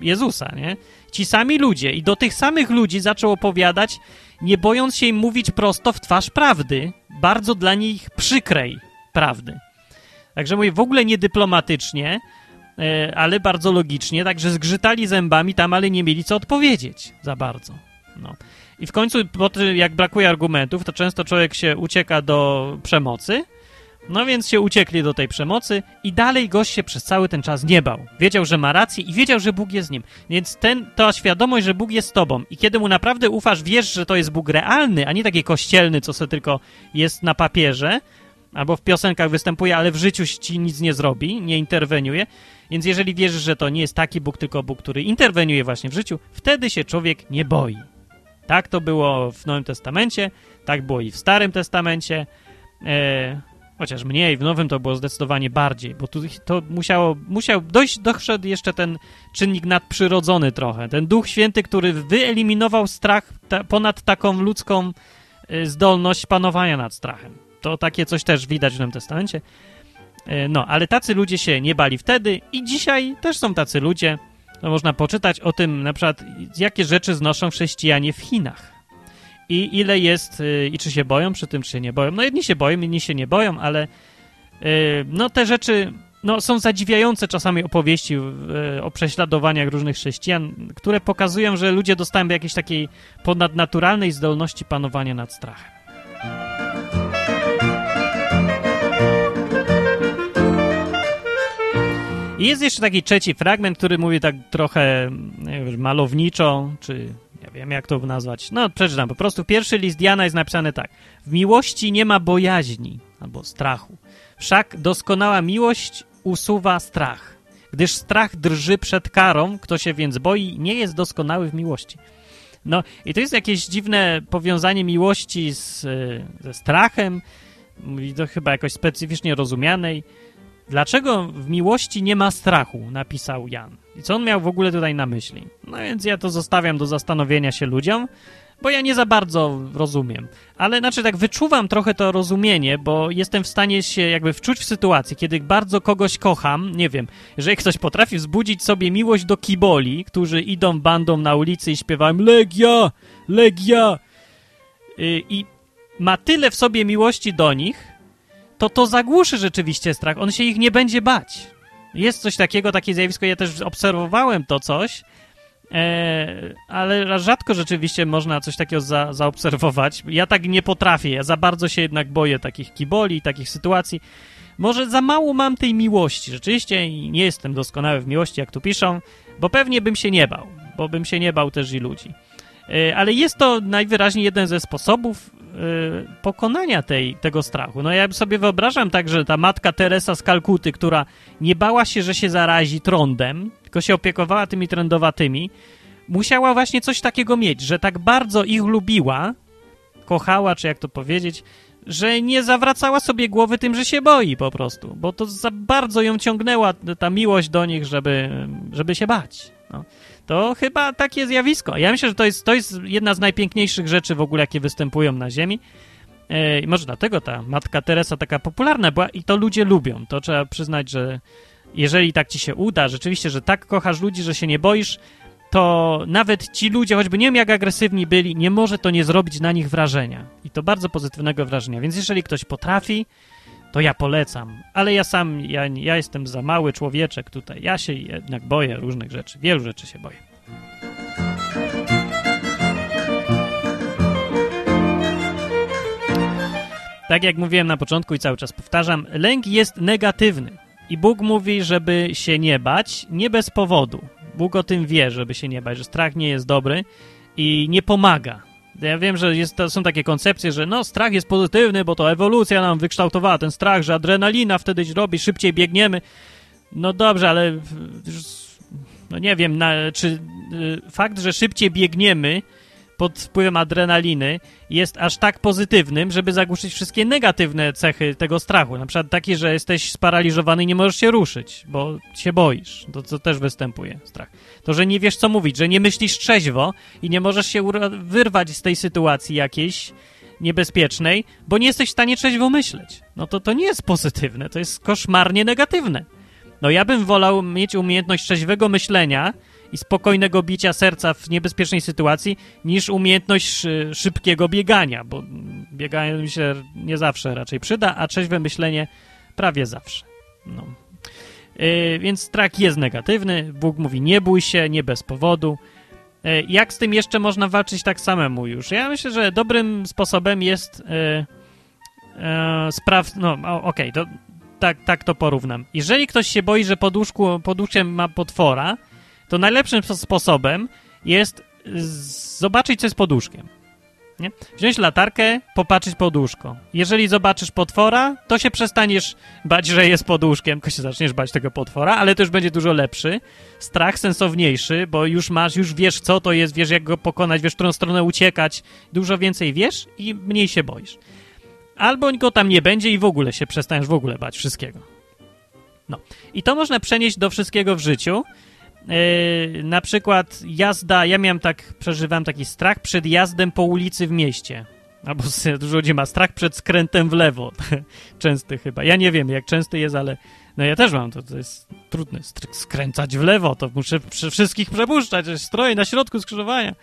Jezusa, nie? Ci sami ludzie. I do tych samych ludzi zaczął opowiadać, nie bojąc się im mówić prosto w twarz prawdy, bardzo dla nich przykrej prawdy. Także mówię, w ogóle niedyplomatycznie, ale bardzo logicznie, także zgrzytali zębami tam, ale nie mieli co odpowiedzieć za bardzo. No. I w końcu, jak brakuje argumentów, to często człowiek się ucieka do przemocy, no więc się uciekli do tej przemocy i dalej gość się przez cały ten czas nie bał. Wiedział, że ma rację i wiedział, że Bóg jest z nim. Więc ta świadomość, że Bóg jest z tobą i kiedy mu naprawdę ufasz, wiesz, że to jest Bóg realny, a nie taki kościelny, co sobie tylko jest na papierze albo w piosenkach występuje, ale w życiu ci nic nie zrobi, nie interweniuje. Więc jeżeli wierzysz, że to nie jest taki Bóg, tylko Bóg, który interweniuje właśnie w życiu, wtedy się człowiek nie boi. Tak to było w Nowym Testamencie, tak było i w Starym Testamencie. Chociaż mniej, w Nowym to było zdecydowanie bardziej, bo tu to musiał dojść, doszedł jeszcze ten czynnik nadprzyrodzony trochę. Ten Duch Święty, który wyeliminował strach ponad taką ludzką zdolność panowania nad strachem. To takie coś też widać w Nowym Testamencie. No, ale tacy ludzie się nie bali wtedy i dzisiaj też są tacy ludzie. No, można poczytać o tym, na przykład, jakie rzeczy znoszą chrześcijanie w Chinach. I ile jest, i czy się boją przy tym, czy się nie boją. No jedni się boją, inni się nie boją, ale no te rzeczy są zadziwiające czasami opowieści o prześladowaniach różnych chrześcijan, które pokazują, że ludzie dostają do jakiejś takiej ponadnaturalnej zdolności panowania nad strachem. I jest jeszcze taki trzeci fragment, który mówi tak trochę malowniczo, czy... Nie wiem, jak to nazwać. No, przeczytam po prostu. Pierwszy list Jana jest napisany tak. W miłości nie ma bojaźni, albo strachu. Wszak doskonała miłość usuwa strach. Gdyż strach drży przed karą, kto się więc boi, nie jest doskonały w miłości. No i to jest jakieś dziwne powiązanie miłości ze strachem, to chyba jakoś specyficznie rozumianej. Dlaczego w miłości nie ma strachu, napisał Jan. I co on miał w ogóle tutaj na myśli? No więc ja to zostawiam do zastanowienia się ludziom, bo ja nie za bardzo rozumiem. Ale tak wyczuwam trochę to rozumienie, bo jestem w stanie się wczuć w sytuację, kiedy bardzo kogoś kocham, nie wiem, jeżeli ktoś potrafi wzbudzić sobie miłość do kiboli, którzy idą bandą na ulicy i śpiewają Legia, Legia i ma tyle w sobie miłości do nich, to zagłuszy rzeczywiście strach. On się ich nie będzie bać. Jest coś takiego, takie zjawisko, ja też obserwowałem to coś ale rzadko rzeczywiście można coś takiego zaobserwować. Ja tak nie potrafię, ja za bardzo się jednak boję takich kiboli, takich sytuacji. Może za mało mam tej miłości, rzeczywiście nie jestem doskonały w miłości, jak tu piszą, bo pewnie bym się nie bał, bo bym się nie bał też i ludzi. Ale jest to najwyraźniej jeden ze sposobów pokonania tego strachu. No ja sobie wyobrażam tak, że ta matka Teresa z Kalkuty, która nie bała się, że się zarazi trądem, tylko się opiekowała tymi trędowatymi, musiała właśnie coś takiego mieć, że tak bardzo ich lubiła, kochała, czy jak to powiedzieć, że nie zawracała sobie głowy tym, że się boi po prostu, bo to za bardzo ją ciągnęła ta miłość do nich, żeby się bać. No. To chyba takie zjawisko. Ja myślę, że to jest jedna z najpiękniejszych rzeczy w ogóle, jakie występują na Ziemi. I może dlatego ta matka Teresa taka popularna była i to ludzie lubią. To trzeba przyznać, że jeżeli tak ci się uda, rzeczywiście, że tak kochasz ludzi, że się nie boisz, to nawet ci ludzie, choćby nie wiem jak agresywni byli, nie może to nie zrobić na nich wrażenia. I to bardzo pozytywnego wrażenia. Więc jeżeli ktoś potrafi, to ja polecam. Ale ja jestem za mały człowieczek tutaj. Ja się jednak boję różnych rzeczy. Wielu rzeczy się boję. Tak jak mówiłem na początku i cały czas powtarzam, lęk jest negatywny. I Bóg mówi, żeby się nie bać, nie bez powodu. Bóg o tym wie, żeby się nie bać, że strach nie jest dobry i nie pomaga. Ja wiem, że są takie koncepcje, że no strach jest pozytywny, bo to ewolucja nam wykształtowała ten strach, że adrenalina wtedy robi, szybciej biegniemy. No dobrze, ale no nie wiem, czy fakt, że szybciej biegniemy pod wpływem adrenaliny jest aż tak pozytywnym, żeby zagłuszyć wszystkie negatywne cechy tego strachu. Na przykład taki, że jesteś sparaliżowany i nie możesz się ruszyć, bo się boisz. To też występuje strach. To, że nie wiesz, co mówić, że nie myślisz trzeźwo i nie możesz się wyrwać z tej sytuacji jakiejś niebezpiecznej, bo nie jesteś w stanie trzeźwo myśleć. No to nie jest pozytywne, to jest koszmarnie negatywne. No ja bym wolał mieć umiejętność trzeźwego myślenia i spokojnego bicia serca w niebezpiecznej sytuacji niż umiejętność szybkiego biegania, bo bieganie mi się nie zawsze raczej przyda, a trzeźwe myślenie prawie zawsze. No. Więc strach jest negatywny. Bóg mówi, nie bój się, nie bez powodu. Jak z tym jeszcze można walczyć tak samemu już? Ja myślę, że dobrym sposobem jest tak to porównam. Jeżeli ktoś się boi, że pod łóżkiem ma potwora, to najlepszym sposobem jest zobaczyć, co jest pod łóżkiem. Nie? Wziąć latarkę, popatrzeć pod łóżko. Jeżeli zobaczysz potwora, to się przestaniesz bać, że jest pod łóżkiem, tylko się zaczniesz bać tego potwora, ale to już będzie dużo lepszy. Strach sensowniejszy, bo już wiesz, co to jest, wiesz, jak go pokonać, wiesz, w którą stronę uciekać. Dużo więcej wiesz i mniej się boisz. Albo go tam nie będzie i w ogóle się przestaniesz bać wszystkiego. No. I to można przenieść do wszystkiego w życiu. Na przykład jazda, przeżywam taki strach przed jazdem po ulicy w mieście. Albo dużo ludzi ma strach przed skrętem w lewo. Częsty chyba. Ja nie wiem, jak częsty jest, ale no ja też mam. To jest trudne. Skręcać w lewo, to muszę wszystkich przepuszczać. Stoję na środku skrzyżowania.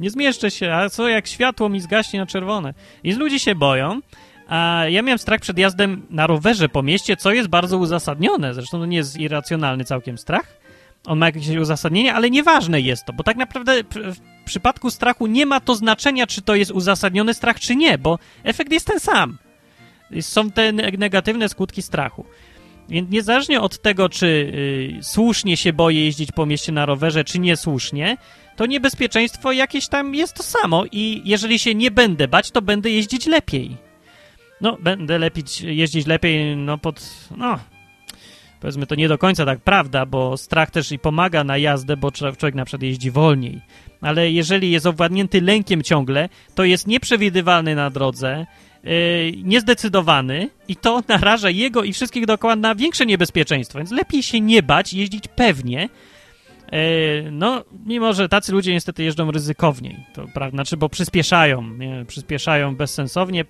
Nie zmieszczę się, a co jak światło mi zgaśnie na czerwone. I ludzie się boją. A ja miałem strach przed jazdem na rowerze po mieście, co jest bardzo uzasadnione. Zresztą to nie jest irracjonalny całkiem strach. On ma jakieś uzasadnienie, ale nieważne jest to, bo tak naprawdę w przypadku strachu nie ma to znaczenia, czy to jest uzasadniony strach, czy nie, bo efekt jest ten sam. Są te negatywne skutki strachu. Więc niezależnie od tego, czy słusznie się boję jeździć po mieście na rowerze, czy niesłusznie, to niebezpieczeństwo jakieś tam jest to samo i jeżeli się nie będę bać, to będę jeździć lepiej. No, będę jeździć lepiej, powiedzmy, to nie do końca tak prawda, bo strach też i pomaga na jazdę, bo człowiek na przykład jeździ wolniej. Ale jeżeli jest owładnięty lękiem ciągle, to jest nieprzewidywalny na drodze, niezdecydowany i to naraża jego i wszystkich dookoła na większe niebezpieczeństwo. Więc lepiej się nie bać, jeździć pewnie. Mimo że tacy ludzie niestety jeżdżą ryzykowniej, to prawda, bo przyspieszają bezsensownie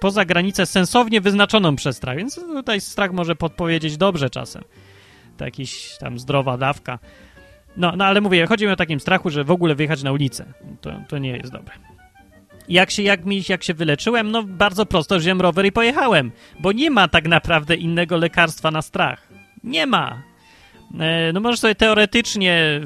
poza granicę sensownie wyznaczoną przez strach, więc tutaj strach może podpowiedzieć dobrze czasem. Jakiś tam zdrowa dawka. No ale mówię, chodzi mi o takim strachu, że w ogóle wyjechać na ulicę. To nie jest dobre. Jak się wyleczyłem? No bardzo prosto, wziąłem rower i pojechałem, bo nie ma tak naprawdę innego lekarstwa na strach. Nie ma. No możesz sobie teoretycznie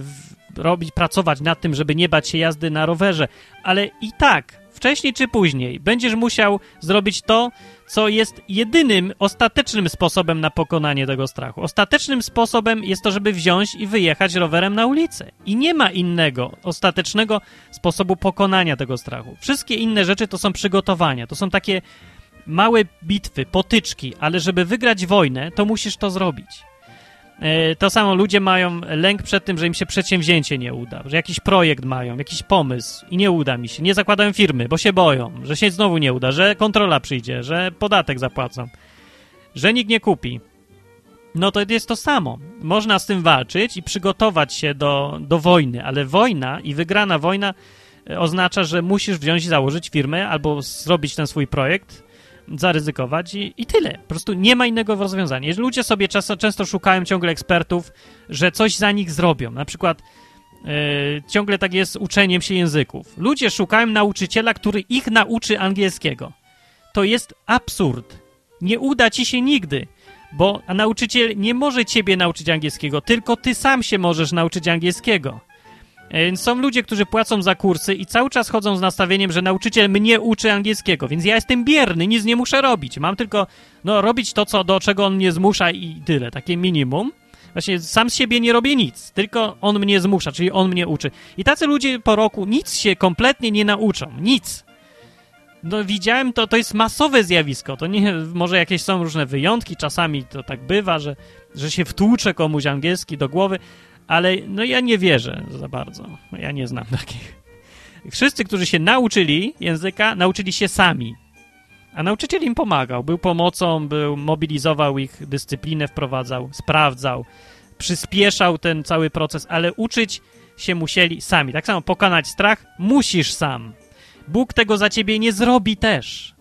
pracować nad tym, żeby nie bać się jazdy na rowerze, ale i tak, wcześniej czy później, będziesz musiał zrobić to, co jest jedynym, ostatecznym sposobem na pokonanie tego strachu. Ostatecznym sposobem jest to, żeby wziąć i wyjechać rowerem na ulicę. I nie ma innego, ostatecznego sposobu pokonania tego strachu. Wszystkie inne rzeczy to są przygotowania, to są takie małe bitwy, potyczki, ale żeby wygrać wojnę, to musisz to zrobić. To samo ludzie mają lęk przed tym, że im się przedsięwzięcie nie uda, że jakiś projekt mają, jakiś pomysł i nie uda mi się, nie zakładają firmy, bo się boją, że się znowu nie uda, że kontrola przyjdzie, że podatek zapłacą, że nikt nie kupi. No to jest to samo. Można z tym walczyć i przygotować się do wojny, ale wojna i wygrana wojna oznacza, że musisz wziąć i założyć firmę albo zrobić ten swój projekt, zaryzykować i tyle. Po prostu nie ma innego rozwiązania. Ludzie sobie często szukają ciągle ekspertów, że coś za nich zrobią. Na przykład ciągle tak jest z uczeniem się języków. Ludzie szukają nauczyciela, który ich nauczy angielskiego. To jest absurd. Nie uda ci się nigdy, bo nauczyciel nie może ciebie nauczyć angielskiego, tylko ty sam się możesz nauczyć angielskiego. Są ludzie, którzy płacą za kursy i cały czas chodzą z nastawieniem, że nauczyciel mnie uczy angielskiego, więc ja jestem bierny, nic nie muszę robić. Mam tylko robić to, do czego on mnie zmusza i tyle, takie minimum. Właśnie sam z siebie nie robię nic, tylko on mnie zmusza, czyli on mnie uczy. I tacy ludzie po roku nic się kompletnie nie nauczą, nic. Widziałem to jest masowe zjawisko, to nie, może jakieś są różne wyjątki, czasami to tak bywa, że się wtłucze komuś angielski do głowy, ale ja nie wierzę za bardzo. Ja nie znam takich. Wszyscy, którzy się nauczyli języka, nauczyli się sami. A nauczyciel im pomagał. Był pomocą, mobilizował ich, dyscyplinę wprowadzał, sprawdzał, przyspieszał ten cały proces, ale uczyć się musieli sami. Tak samo pokonać strach musisz sam. Bóg tego za ciebie nie zrobi też.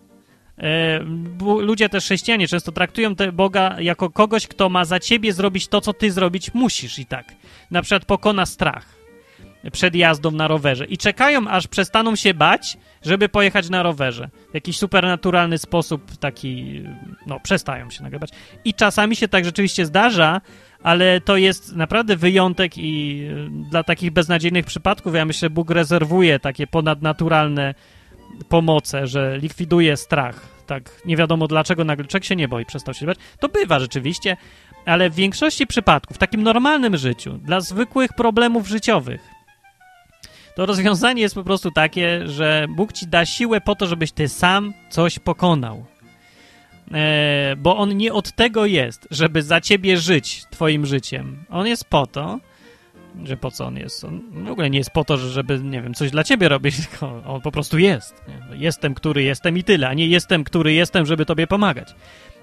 Ludzie też, chrześcijanie, często traktują Boga jako kogoś, kto ma za ciebie zrobić to, co ty zrobić musisz i tak. Na przykład pokona strach przed jazdą na rowerze i czekają, aż przestaną się bać, żeby pojechać na rowerze. W jakiś supernaturalny sposób taki, przestają się nagle bać. I czasami się tak rzeczywiście zdarza, ale to jest naprawdę wyjątek i dla takich beznadziejnych przypadków, ja myślę, Bóg rezerwuje takie ponadnaturalne pomoce, że likwiduje strach, tak nie wiadomo dlaczego nagle człowiek się nie boi, przestał się bać, to bywa rzeczywiście, ale w większości przypadków, w takim normalnym życiu, dla zwykłych problemów życiowych, to rozwiązanie jest po prostu takie, że Bóg ci da siłę po to, żebyś ty sam coś pokonał, bo On nie od tego jest, żeby za ciebie żyć twoim życiem, On jest po to, że po co on jest? On w ogóle nie jest po to, żeby, nie wiem, coś dla ciebie robić, tylko on po prostu jest. Jestem, który jestem i tyle, a nie jestem, który jestem, żeby tobie pomagać.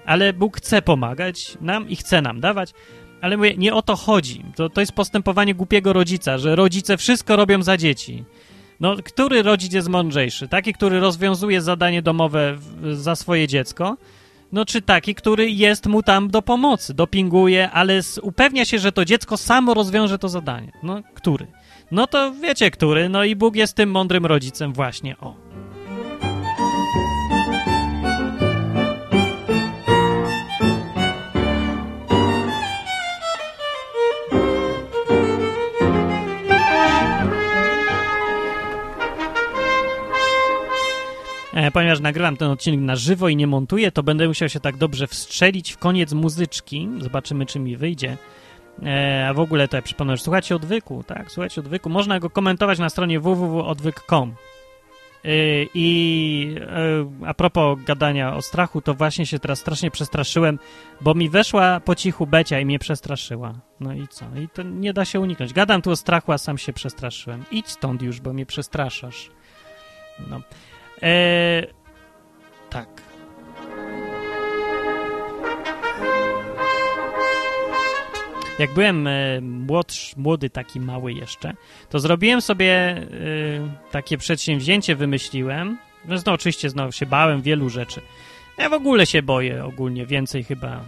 Ale Bóg chce pomagać nam i chce nam dawać, ale mówię, nie o to chodzi. To jest postępowanie głupiego rodzica, że rodzice wszystko robią za dzieci. Który rodzic jest mądrzejszy? Taki, który rozwiązuje zadanie domowe za swoje dziecko? Czy taki, który jest mu tam do pomocy, dopinguje, ale upewnia się, że to dziecko samo rozwiąże to zadanie. Który? To wiecie, który. I Bóg jest tym mądrym rodzicem właśnie, Ponieważ nagrywam ten odcinek na żywo i nie montuję, to będę musiał się tak dobrze wstrzelić w koniec muzyczki. Zobaczymy, czy mi wyjdzie. A w ogóle to ja przypomnę, że słuchacie Odwyku, tak? Słuchacie Odwyku. Można go komentować na stronie www.odwyk.com. A propos gadania o strachu, to właśnie się teraz strasznie przestraszyłem, bo mi weszła po cichu Becia i mnie przestraszyła. I co? I to nie da się uniknąć. Gadam tu o strachu, a sam się przestraszyłem. Idź stąd już, bo mnie przestraszasz. Tak. Jak byłem młody, taki mały jeszcze, to zrobiłem sobie takie przedsięwzięcie, wymyśliłem. Zresztą oczywiście się bałem wielu rzeczy. Ja w ogóle się boję ogólnie więcej chyba.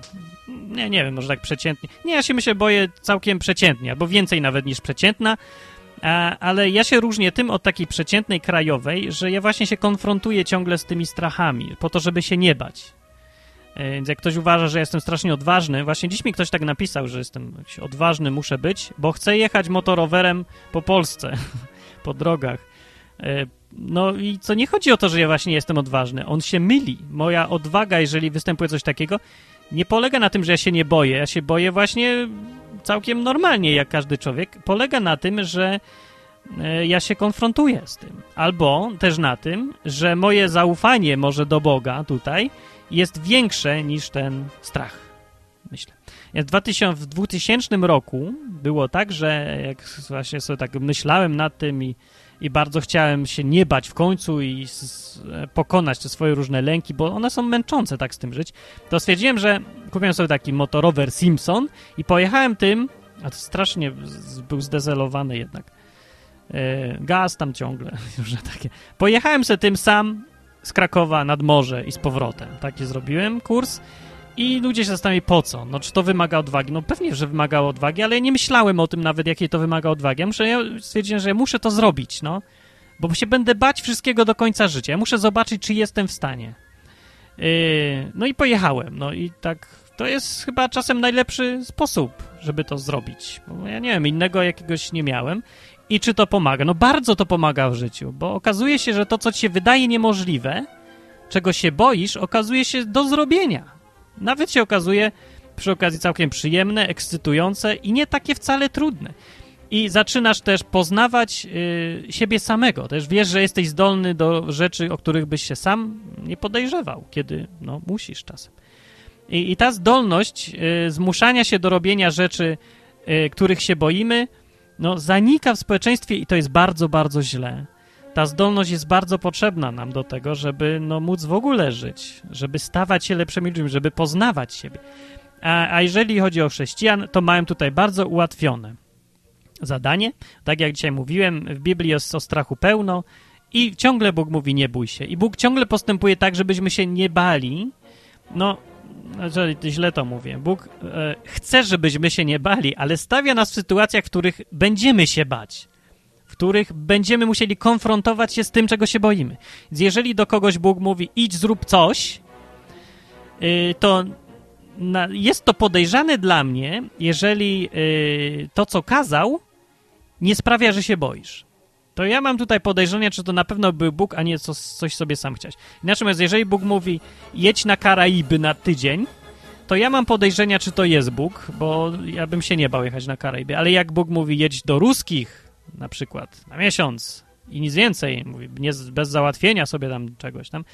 Nie wiem, może tak przeciętnie. Nie, ja się boję całkiem przeciętnie, albo więcej nawet niż przeciętna. Ale ja się różnię tym od takiej przeciętnej krajowej, że ja właśnie się konfrontuję ciągle z tymi strachami, po to, żeby się nie bać. Więc jak ktoś uważa, że jestem strasznie odważny, właśnie dziś mi ktoś tak napisał, że jestem jakiś odważny, muszę być, bo chcę jechać motorowerem po Polsce, po drogach. No i co, nie chodzi o to, że ja właśnie jestem odważny. On się myli. Moja odwaga, jeżeli występuje coś takiego, nie polega na tym, że ja się nie boję. Ja się boję właśnie całkiem normalnie, jak każdy człowiek. Polega na tym, że ja się konfrontuję z tym. Albo też na tym, że moje zaufanie może do Boga tutaj jest większe niż ten strach, myślę. W 2000 roku było tak, że jak właśnie sobie tak myślałem nad tym i bardzo chciałem się nie bać w końcu i pokonać te swoje różne lęki, bo one są męczące tak z tym żyć, to stwierdziłem, że kupiłem sobie taki motorower Simpson i pojechałem tym, a to strasznie był zdezelowany jednak, gaz tam ciągle, różne takie. Pojechałem sobie tym sam z Krakowa nad morze i z powrotem. Taki zrobiłem kurs i ludzie się zastanawiali, po co? No czy to wymaga odwagi? No pewnie, że wymagało odwagi, ale ja nie myślałem o tym nawet, jakiej to wymaga odwagi. Ja stwierdziłem, że ja muszę to zrobić, no, bo się będę bać wszystkiego do końca życia. Ja muszę zobaczyć, czy jestem w stanie. No i pojechałem. No i tak, to jest chyba czasem najlepszy sposób, żeby to zrobić. Bo ja nie wiem, innego jakiegoś nie miałem. I czy to pomaga? No bardzo to pomaga w życiu, bo okazuje się, że to, co ci się wydaje niemożliwe, czego się boisz, okazuje się do zrobienia. Nawet się okazuje przy okazji całkiem przyjemne, ekscytujące i nie takie wcale trudne. I zaczynasz też poznawać siebie samego. Też wiesz, że jesteś zdolny do rzeczy, o których byś się sam nie podejrzewał, kiedy no, musisz czasem. I ta zdolność zmuszania się do robienia rzeczy, których się boimy, no, zanika w społeczeństwie i to jest bardzo, bardzo źle. Ta zdolność jest bardzo potrzebna nam do tego, żeby no, móc w ogóle żyć, żeby stawać się lepszymi ludźmi, żeby poznawać siebie. A jeżeli chodzi o chrześcijan, to mają tutaj bardzo ułatwione zadanie. Tak jak dzisiaj mówiłem, w Biblii jest o strachu pełno i ciągle Bóg mówi nie bój się. I Bóg ciągle postępuje tak, żebyśmy się nie bali. No, źle to mówię. Bóg chce, żebyśmy się nie bali, ale stawia nas w sytuacjach, w których będziemy się bać, w których będziemy musieli konfrontować się z tym, czego się boimy. Więc jeżeli do kogoś Bóg mówi idź, zrób coś, to jest to podejrzane dla mnie, jeżeli to, co kazał, nie sprawia, że się boisz. To ja mam tutaj podejrzenie, czy to na pewno był Bóg, a nie coś sobie sam chciałeś. Inaczej mówiąc, jeżeli Bóg mówi jedź na Karaiby na tydzień, to ja mam podejrzenia, czy to jest Bóg, bo ja bym się nie bał jechać na Karaiby. Ale jak Bóg mówi jedź do Ruskich na przykład na miesiąc i nic więcej, mówi, bez załatwienia sobie tam czegoś tam,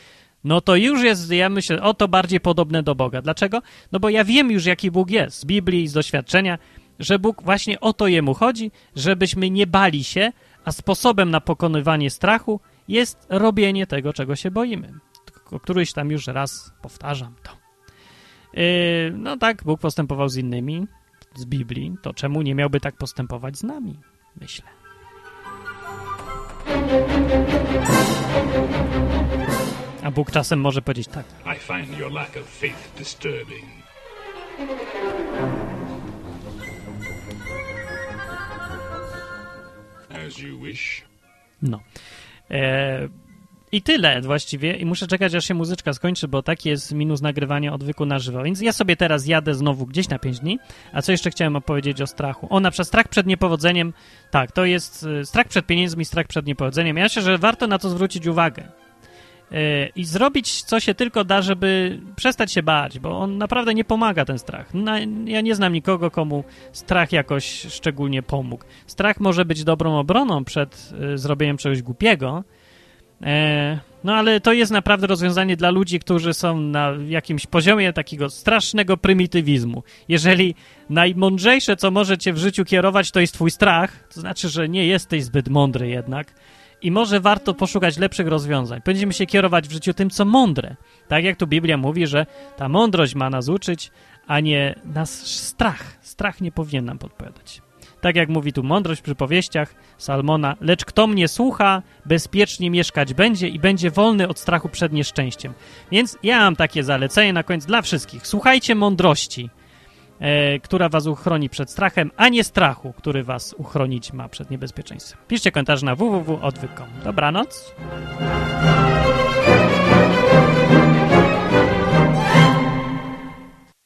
no to już jest, ja myślę, o to bardziej podobne do Boga. Dlaczego? No bo ja wiem już, jaki Bóg jest z Biblii, z doświadczenia, że Bóg właśnie o to jemu chodzi, żebyśmy nie bali się, a sposobem na pokonywanie strachu jest robienie tego, czego się boimy. O któryś tam już raz powtarzam to. No tak, Bóg postępował z innymi, z Biblii, to czemu nie miałby tak postępować z nami, myślę. A Bóg czasem może powiedzieć tak. I find your lack of faith disturbing. As you wish. No. I tyle właściwie. I muszę czekać, aż się muzyczka skończy, bo taki jest minus nagrywania odwyku na żywo. Więc ja sobie teraz jadę znowu gdzieś na 5 dni. A co jeszcze chciałem opowiedzieć o strachu? Strach przed niepowodzeniem. Tak, to jest strach przed pieniędzmi, strach przed niepowodzeniem. Ja myślę, że warto na to zwrócić uwagę. I zrobić, co się tylko da, żeby przestać się bać, bo on naprawdę nie pomaga, ten strach. Ja nie znam nikogo, komu strach jakoś szczególnie pomógł. Strach może być dobrą obroną przed zrobieniem czegoś głupiego, no ale to jest naprawdę rozwiązanie dla ludzi, którzy są na jakimś poziomie takiego strasznego prymitywizmu. Jeżeli najmądrzejsze, co może cię w życiu kierować, to jest twój strach, to znaczy, że nie jesteś zbyt mądry jednak. I może warto poszukać lepszych rozwiązań. Będziemy się kierować w życiu tym, co mądre. Tak jak tu Biblia mówi, że ta mądrość ma nas uczyć, a nie nas strach. Strach nie powinien nam podpowiadać. Tak jak mówi tu mądrość w przypowieściach Salmona, lecz kto mnie słucha, bezpiecznie mieszkać będzie i będzie wolny od strachu przed nieszczęściem. Więc ja mam takie zalecenie na koniec dla wszystkich. Słuchajcie mądrości, która was uchroni przed strachem, a nie strachu, który was uchronić ma przed niebezpieczeństwem. Piszcie komentarze na www.odwyk.com. Dobranoc.